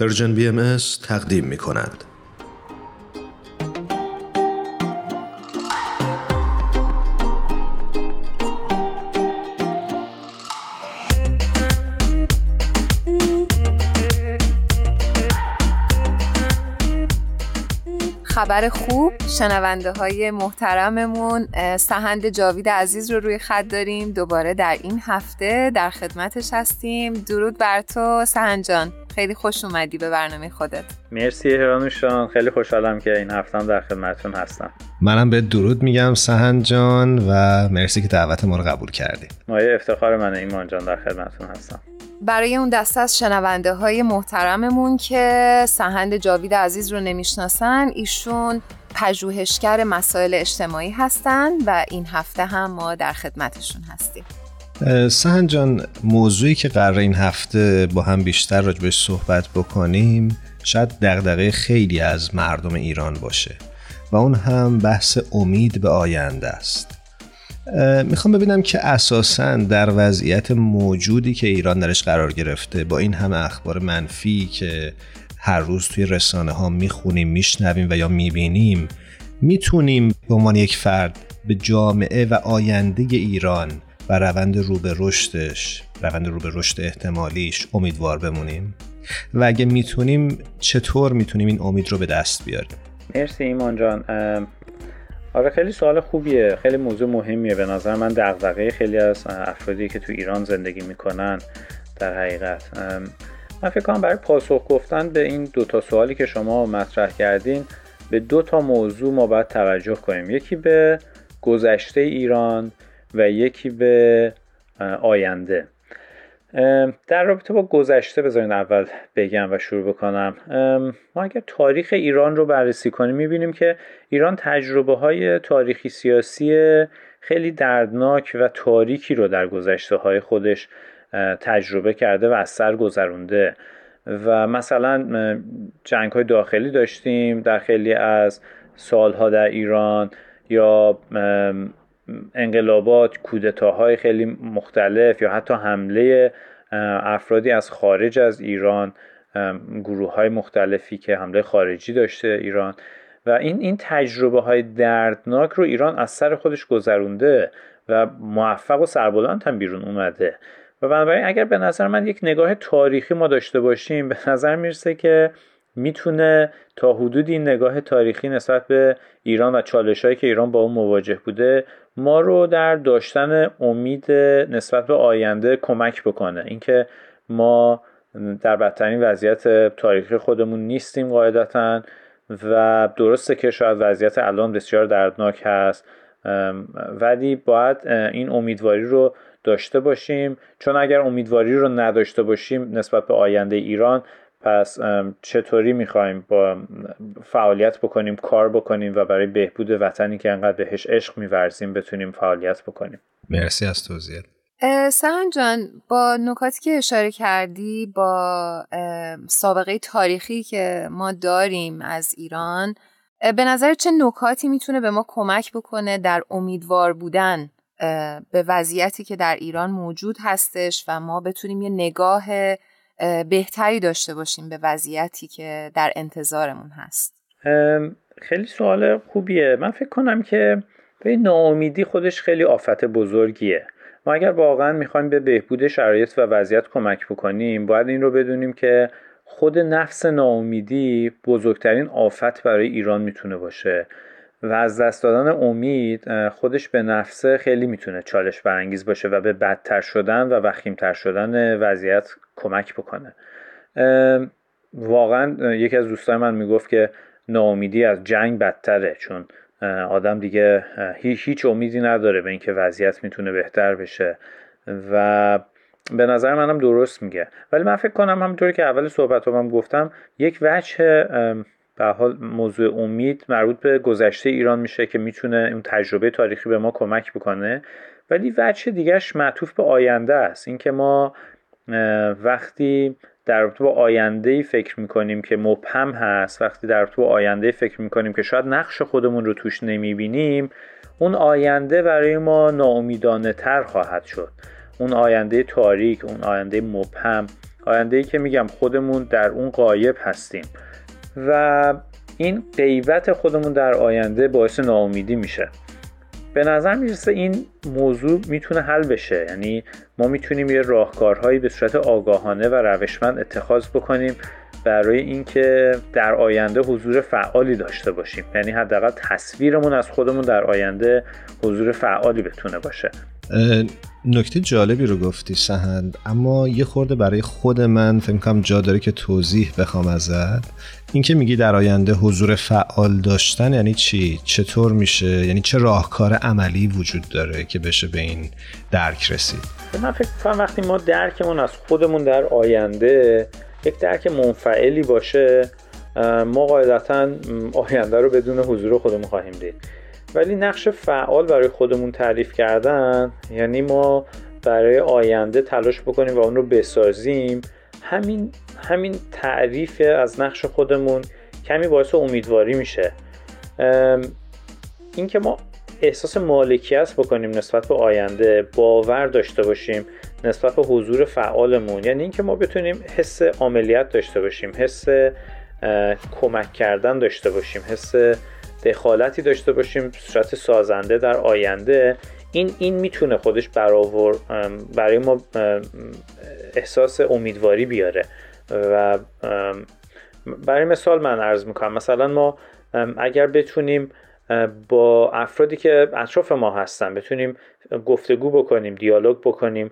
پرژن BMS تقدیم می‌کند. خبر خوب، شنونده های محترممون سهند جاوید عزیز رو روی خط داریم. دوباره در این هفته در خدمتش هستیم. درود بر تو سهند جان، خیلی خوش اومدی به برنامه خودت. مرسی هرانوش جان، خیلی خوشحالم که این هفته هم در خدمتتون هستم. منم به درود میگم سهند جان و مرسی که دعوت ما رو قبول کردی. مایه افتخار منه ایمان جان، در خدمتتون هستم. برای اون دسته از شنونده های محترممون که سهند جاوید عزیز رو نمیشناسن، ایشون پژوهشگر مسائل اجتماعی هستن و این هفته هم ما در خدمتشون هستیم. سهند جان، موضوعی که قراره این هفته با هم بیشتر راجبش صحبت بکنیم شاید دغدغه خیلی از مردم ایران باشه و اون هم بحث امید به آینده است. میخوام ببینم که اساساً در وضعیت موجودی که ایران درش قرار گرفته، با این همه اخبار منفی که هر روز توی رسانه ها میخونیم، میشنویم و یا میبینیم، میتونیم به عنوان یک فرد به جامعه و آینده ایران و روند رو به رشدش، روند رو به رشد احتمالیش امیدوار بمونیم؟ و اگه میتونیم چطور میتونیم این امید رو به دست بیاریم؟ مرسی ایمان جان. آره خیلی سوال خوبیه، خیلی موضوع مهمیه. به نظر من دغدغه خیلی از افرادی که تو ایران زندگی میکنن در حقیقت. من فکر کنم برای پاسخ گفتن به این دوتا سوالی که شما مطرح کردین به دوتا موضوع ما باید توجه کنیم، یکی به گذشته ایران و یکی به آینده. در رابطه با گذشته بذارین اول بگم و شروع بکنم. ما اگر تاریخ ایران رو بررسی کنیم میبینیم که ایران تجربه‌های تاریخی سیاسی خیلی دردناک و تاریکی رو در گذشته‌های خودش تجربه کرده و از سر گذرونده و مثلا جنگ‌های داخلی داشتیم در خیلی از سالها در ایران، یا انقلابات، کودتاهای خیلی مختلف، یا حتی حمله افرادی از خارج از ایران، گروه‌های مختلفی که حمله خارجی داشته ایران و این تجربه‌های دردناک رو ایران از سر خودش گذرونده و موفق و سربلند هم بیرون اومده. و بنابراین اگر به نظر من یک نگاه تاریخی ما داشته باشیم، به نظر میرسه که میتونه تا حدودی این نگاه تاریخی نسبت به ایران و چالش‌هایی که ایران با اون مواجه بوده ما رو در داشتن امید نسبت به آینده کمک بکنه. اینکه ما در بدترین وضعیت تاریخی خودمون نیستیم قاعدتاً و درسته که شاید وضعیت الان بسیار دردناک هست، ولی باید این امیدواری رو داشته باشیم، چون اگر امیدواری رو نداشته باشیم نسبت به آینده ایران، پس چطوری میخوایم با فعالیت بکنیم، کار بکنیم و برای بهبود وطنی که انقدر بهش عشق میورزیم بتونیم فعالیت بکنیم؟ مرسی از توضیحت. سهند جان، با نکاتی که اشاره کردی، با سابقه تاریخی که ما داریم از ایران، به نظر چه نکاتی میتونه به ما کمک بکنه در امیدوار بودن به وضعیتی که در ایران موجود هستش و ما بتونیم یه نگاه بهتری داشته باشیم به وضعیتی که در انتظارمون هست؟ خیلی سوال خوبیه. من فکر کنم که به ناامیدی خودش خیلی آفت بزرگیه. ما اگر واقعا میخوایم به بهبود شرایط و وضعیت کمک بکنیم، باید این رو بدونیم که خود نفس ناامیدی بزرگترین آفت برای ایران میتونه باشه و از دست دادن امید خودش به نفسه خیلی میتونه چالش برانگیز باشه و به بدتر شدن و وخیمتر شدن وضعیت کمک بکنه. واقعا یکی از دوستای من میگفت که ناامیدی از جنگ بدتره، چون آدم دیگه هیچ امیدی نداره به اینکه وضعیت میتونه بهتر بشه و به نظر منم درست میگه. ولی من فکر کنم همونطوری که اول صحبت هم گفتم، یک وجه به حال موضوع امید مربوط به گذشته ایران میشه که میتونه اون تجربه تاریخی به ما کمک بکنه، ولی وجه دیگهش معطوف به آینده است. اینکه ما وقتی در رابطه با آینده‌ای فکر میکنیم که مبهم هست، وقتی در رابطه با آینده‌ای فکر میکنیم که شاید نقش خودمون رو توش نمیبینیم، اون آینده برای ما ناامیدانه تر خواهد شد. اون آینده تاریک، اون آینده مبهم، آینده‌ای که میگم خودمون در اون غایب هستیم و این غیبت خودمون در آینده باعث ناامیدی میشه. به نظر میرسه این موضوع میتونه حل بشه، یعنی ما میتونیم یه راهکارهایی به صورت آگاهانه و روشمند اتخاذ بکنیم برای اینکه در آینده حضور فعالی داشته باشیم، یعنی حداقل تصویرمون از خودمون در آینده حضور فعالی بتونه باشه. نکته جالبی رو گفتی سهند، اما یه خورده برای خود من فکر کنم جا داره که توضیح بخوام ازت. این که میگی در آینده حضور فعال داشتن یعنی چی؟ چطور میشه؟ یعنی چه راهکار عملی وجود داره که بشه به این درک رسید؟ من فکر کنم وقتی ما درکمون از خودمون در آینده یک درک منفعلی باشه، ما قاعدتاً آینده رو بدون حضور خودمون خواهیم دید. ولی نقش فعال برای خودمون تعریف کردن، یعنی ما برای آینده تلاش بکنیم و اون رو بسازیم، همین تعریف از نقش خودمون کمی باعث امیدواری میشه. این که ما احساس مالکیت بکنیم نسبت به آینده، باور داشته باشیم نسبت به حضور فعالمون، یعنی این که ما بتونیم حس عاملیت داشته باشیم، حس کمک کردن داشته باشیم، حس دخالتی داشته باشیم به صورت سازنده در آینده. این میتونه خودش برای ما احساس امیدواری بیاره. و برای مثال من عرض میکنم، مثلا ما اگر بتونیم با افرادی که اطراف ما هستن بتونیم گفتگو بکنیم، دیالوگ بکنیم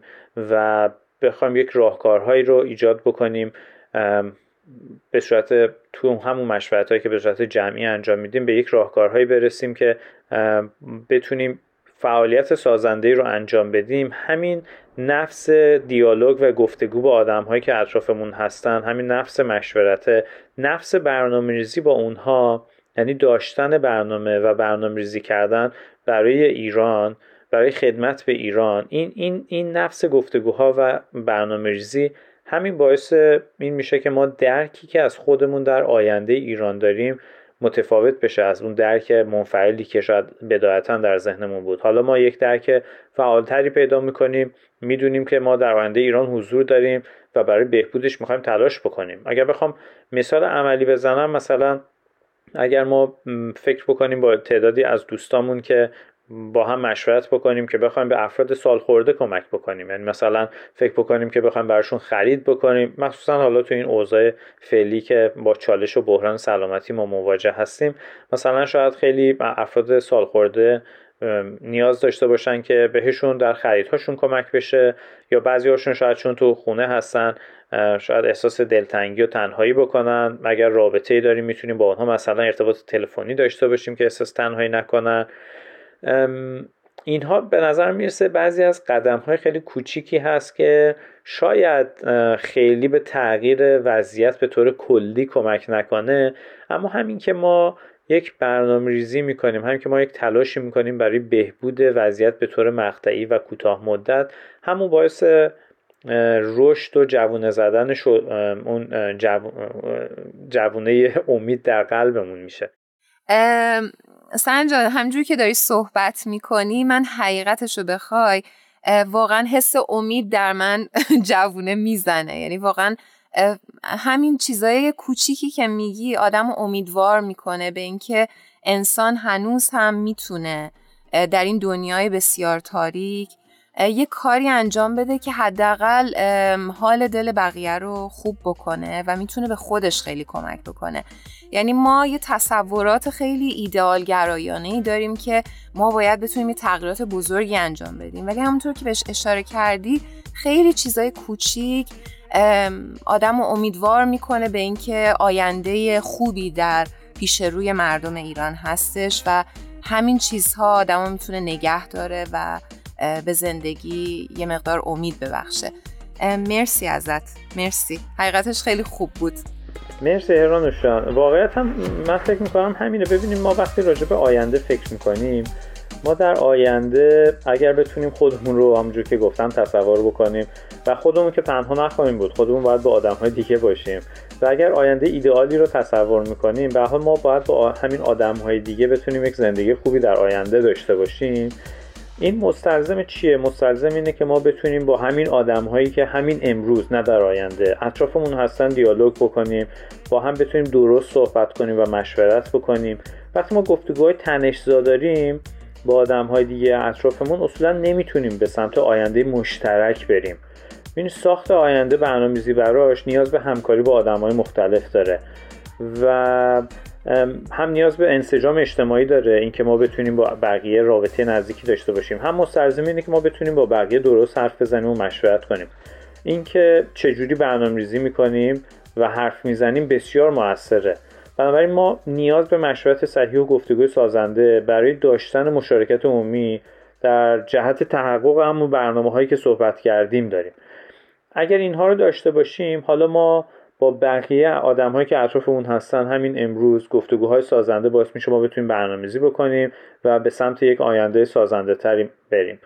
و بخوایم یک راهکارهایی رو ایجاد بکنیم به صورت تو همون مشورتایی که به صورت جمعی انجام میدیم، به یک راهکارهایی برسیم که بتونیم فعالیت سازنده‌ای رو انجام بدیم. همین نفس دیالوگ و گفتگو با آدم‌هایی که اطرافمون هستن، همین نفس مشورته، نفس برنامه‌ریزی با اونها، یعنی داشتن برنامه و برنامه‌ریزی کردن برای ایران، برای خدمت به ایران. این نفس گفتگوها و برنامه‌ریزی همین باعث این میشه که ما درکی که از خودمون در آینده ایران داریم متفاوت بشه از اون درک منفعلی که شاید بداهتا در ذهنمون بود. حالا ما یک درک فعالتری پیدا میکنیم، میدونیم که ما در آینده ایران حضور داریم و برای بهبودش میخوایم تلاش بکنیم. اگر بخوام مثال عملی بزنم، مثلا اگر ما فکر بکنیم با تعدادی از دوستامون که با هم مشورت بکنیم که بخوایم به افراد سالخورده کمک بکنیم، یعنی مثلا فکر بکنیم که بخوایم براشون خرید بکنیم، مخصوصا حالا تو این اوضاع فعلی که با چالش و بحران سلامتی ما مواجه هستیم، مثلا شاید خیلی افراد سالخورده نیاز داشته باشن که بهشون در خریدهاشون کمک بشه، یا بعضی‌هاشون شاید چون تو خونه هستن شاید احساس دلتنگی و تنهایی بکنن. اگر رابطه‌ای داریم میتونیم با اونها مثلا ارتباط تلفنی داشته باشیم که احساس تنهایی نکنن. اینها به نظر میرسه بعضی از قدم‌های خیلی کوچیکی هست که شاید خیلی به تغییر وضعیت به طور کلی کمک نکنه، اما همین که ما یک برنامه‌ریزی می‌کنیم، همین که ما یک تلاشی می‌کنیم برای بهبود وضعیت به طور مقطعی و کوتاه مدت، همون باعث رشد و جوونه زدن اون جوونه امید در قلبمون میشه. سنجا، همجوری که داری صحبت میکنی من حقیقتشو بخوای واقعا حس امید در من جوونه میزنه، یعنی واقعا همین چیزای کوچیکی که میگی آدم امیدوار میکنه به اینکه انسان هنوز هم میتونه در این دنیای بسیار تاریک یه کاری انجام بده که حداقل حال دل بقیه رو خوب بکنه و میتونه به خودش خیلی کمک بکنه. یعنی ما یه تصورات خیلی ایدئالگرایانه‌ای داریم که ما باید بتونیم یه تغییرات بزرگی انجام بدیم، ولی همونطور که بهش اشاره کردی خیلی چیزای کوچیک آدم رو امیدوار میکنه به اینکه آینده خوبی در پیش روی مردم ایران هستش و همین چیزها آدم رو میتونه نگه داره و به زندگی یه مقدار امید ببخشه. مرسی ازت، مرسی، حقیقتش خیلی خوب بود. مرسی هرانوش جان. واقعیت هم من فکر میکنم همینه. ببینیم ما وقتی راجع به آینده فکر میکنیم، ما در آینده اگر بتونیم خودمون رو همونجور که گفتم تصور بکنیم و خودمون که تنها نخواهیم بود، خودمون باید با آدم‌های دیگه باشیم و اگر آینده ایدئالی رو تصور میکنیم به هر حال ما باید با همین آدم‌های دیگه بتونیم یک زندگی خوبی در آینده داشته باشیم این مستلزم چیه؟ مستلزم اینه که ما بتونیم با همین آدم‌هایی که همین امروز نه در آینده اطرافمون هستن دیالوگ بکنیم، با هم بتونیم درست صحبت کنیم و مشورت بکنیم. وقتی ما گفتگوهای تنش‌زا داریم با آدم‌های دیگه اطرافمون اصولا نمیتونیم به سمت آینده مشترک بریم. این ساخت آینده برنامه‌ریزی براش نیاز به همکاری با آدم‌های مختلف داره و هم نیاز به انسجام اجتماعی داره، اینکه ما بتونیم با بقیه رابطه نزدیکی داشته باشیم، هم مستلزم اینه که ما بتونیم با بقیه درست حرف بزنیم و مشورت کنیم. اینکه چجوری برنامه‌ریزی می‌کنیم و حرف می‌زنیم بسیار موثره. بنابراین ما نیاز به مشورت صحیح و گفتگوی سازنده برای داشتن مشارکت عمومی در جهت تحقق همون برنامه‌هایی که صحبت کردیم داریم. اگر اینها رو داشته باشیم، حالا ما با بقیه آدم‌هایی که اطرافمون هستن همین امروز گفتگوهای سازنده باعث میشه ما بتونیم برنامه‌ریزی بکنیم و به سمت یک آینده سازنده تری بریم.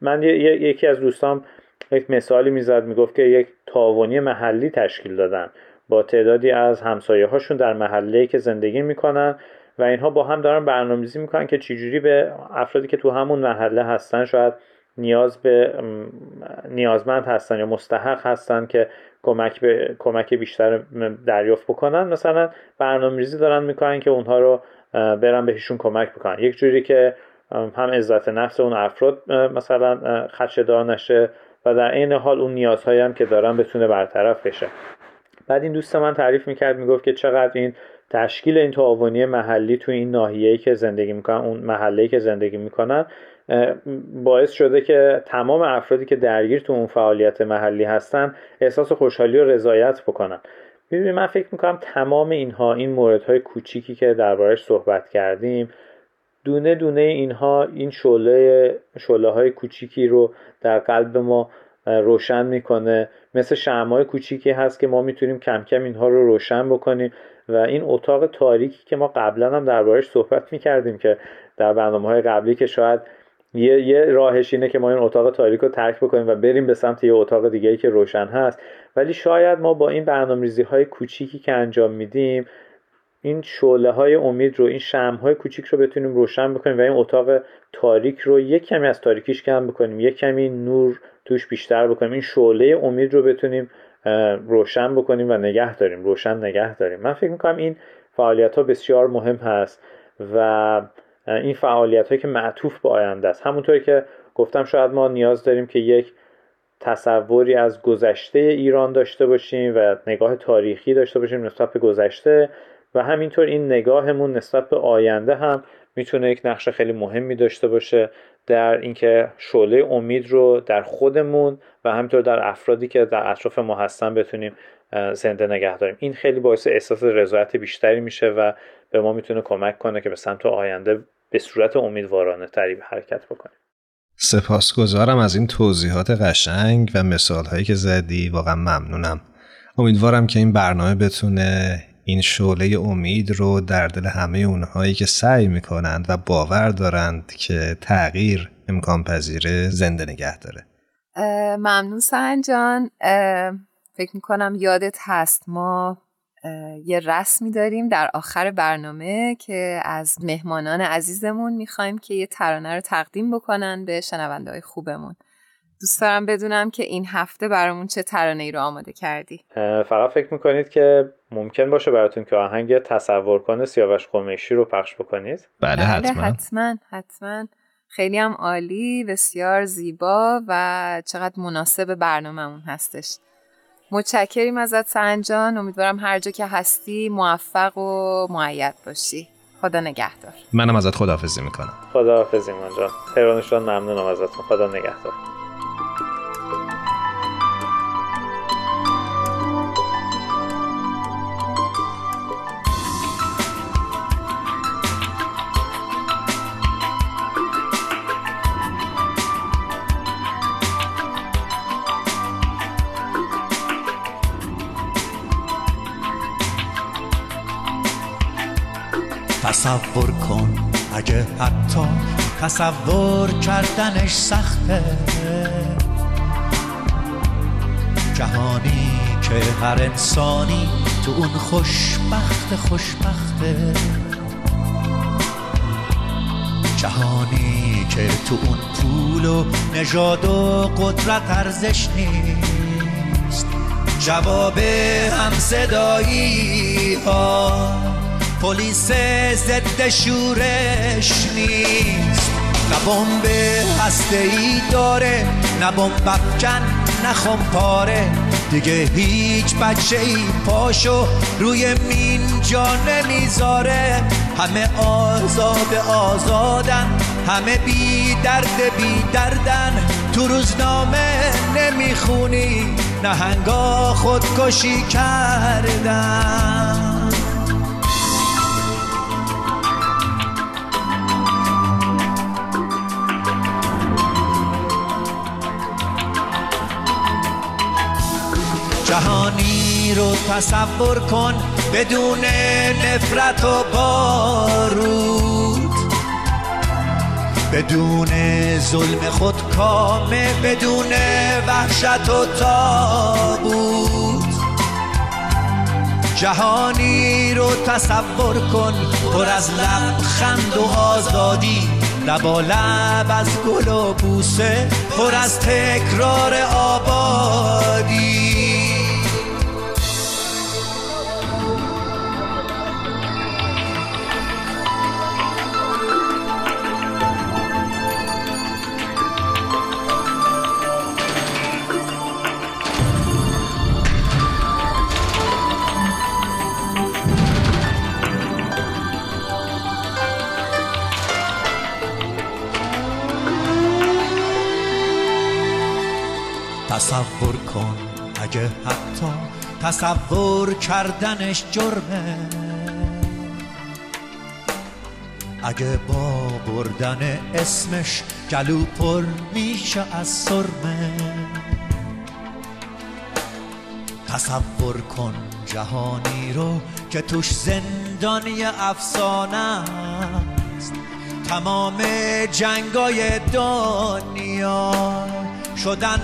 من یکی از دوستام یک مثالی میزد، میگفت که یک تاوانی محلی تشکیل دادن با تعدادی از همسایه‌هاشون در محله‌ای که زندگی میکنن و اینها با هم دارن برنامه‌ریزی میکنن که چجوری به افرادی که تو همون محله هستن شاید نیازمند هستن یا مستحق هستن که کمک بیشتر دریافت بکنن، مثلا برنامه‌ریزی دارن میکنن که اونها رو برن بهشون کمک بکنن، یک جوری که هم عزت نفس اون افراد مثلا خدشه‌دار نشه و در عین حال اون نیازهایی هم که دارن بتونه برطرف بشه. بعد این دوست من تعریف میکرد، میگفت که چقدر این تشکیل این تعاونی محلی تو این ناحیه‌ای که زندگی میکنن، اون محله‌ای که زندگی میکنن، باعث شده که تمام افرادی که درگیر تو اون فعالیت محلی هستن احساس خوشحالی و رضایت بکنن. ببینید من فکر میکنم تمام اینها، این موردهای کوچیکی که دربارش صحبت کردیم، دونه دونه اینها این شعله‌های کوچیکی رو در قلب ما روشن میکنه، مثل شمع‌های کوچیکی هست که ما میتونیم کم کم اینها رو روشن بکنیم و این اتاق تاریکی که ما قبلا هم دربارش صحبت میکردیم که در برنامه‌های قبلی که شاید یه راهش اینه که ما این اتاق تاریک رو ترک بکنیم و بریم به سمت یه اتاق دیگه‌ای که روشن هست، ولی شاید ما با این برنامه‌ریزی‌های کوچیکی که انجام میدیم این شعله‌های امید رو، این شمع‌های کوچیک رو بتونیم روشن بکنیم و این اتاق تاریک رو یک کمی از تاریکیش کم بکنیم، یک کمی نور توش بیشتر بکنیم، این شعله امید رو بتونیم روشن بکنیم و روشن نگه داریم. من فکر می‌کنم این فعالیت‌ها بسیار مهم هست و این فعالیت‌هایی که معطوف به آینده است. همونطوری که گفتم شاید ما نیاز داریم که یک تصوری از گذشته ایران داشته باشیم و نگاه تاریخی داشته باشیم نسبت به گذشته و همینطور این نگاهمون نسبت به آینده هم میتونه یک نقش خیلی مهمی داشته باشه در اینکه شعله امید رو در خودمون و همینطور در افرادی که در اطراف ما هستن بتونیم زنده نگه داریم. این خیلی باعث احساس رضایت بیشتری میشه و به ما میتونه کمک کنه که به سمت آینده به صورت امیدوارانه تری حرکت بکنیم. سپاسگزارم از این توضیحات قشنگ و مثال‌هایی که زدی، واقعا ممنونم. امیدوارم که این برنامه بتونه این شعله امید رو در دل همه اونهایی که سعی میکنند و باور دارند که تغییر امکان پذیره زنده نگه داره. ممنون سهند جان. فکر میکنم یادت هست ما یه رسمی داریم در آخر برنامه که از مهمانان عزیزمون میخوایم که یه ترانه رو تقدیم بکنن به شنونده‌های خوبمون. دوست دارم بدونم که این هفته برامون چه ترانه‌ای رو آماده کردی؟ فقط فکر میکنید که ممکن باشه براتون که آهنگ تصور کنه سیاوش قمیشی رو پخش بکنید؟ بله حتما. خیلی هم عالی، بسیار زیبا و چقدر مناسب برنامه‌مون هستش. متشکریم ازت سهند جان. امیدوارم هر جا که هستی موفق و مؤید باشی. خدا نگهدار. منم ازت خداحافظی میکنم. خداحافظی ایمان جان. هرانوش جان ممنونم ازتون. خدا نگهدار. تصور کن اگه حتی تصور کردنش سخته، جهانی که هر انسانی تو اون خوشبخته جهانی که تو اون پول و نژاد و قدرت ارزش نیست، جواب همصدایی ها پلیس ضد شورش نیست. نه بمب هسته‌ای داره، نه بمب افکن، نه خمپاره، دیگه هیچ بچه‌ای پاشو روی مینجا نمیذاره. همه آزادن، همه بی دردن. تو روزنامه نمیخونی نهنگا خودکشی کردن. جهانی رو تصور کن بدون نفرت و بارود، بدون ظلم خودکامه، بدون وحشت و تابوت. جهانی رو تصور کن پر از لبخند و آزادی، لبا لب از گل و بوسه، پر از تکرار آبادی. تصور کن اگه حتی تصور کردنش جرمه، اگه با بردن اسمش گلو پر میشه از سرمه. تصور کن جهانی رو که توش زندانی افسانه است، تمام جنگای دنیا شدن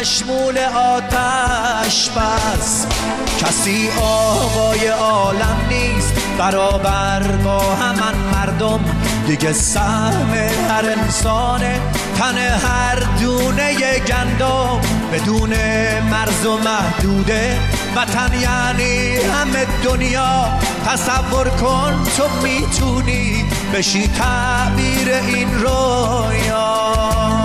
مشمول آتش بس. کسی آقای عالم نیست، برابر با همان مردم، دیگه سهم هر انسان، تن هر دونه گندم، بدون مرز و محدوده وطن یعنی همه دنیا. تصور کن تو میتونی بشی تعبیر این رویا.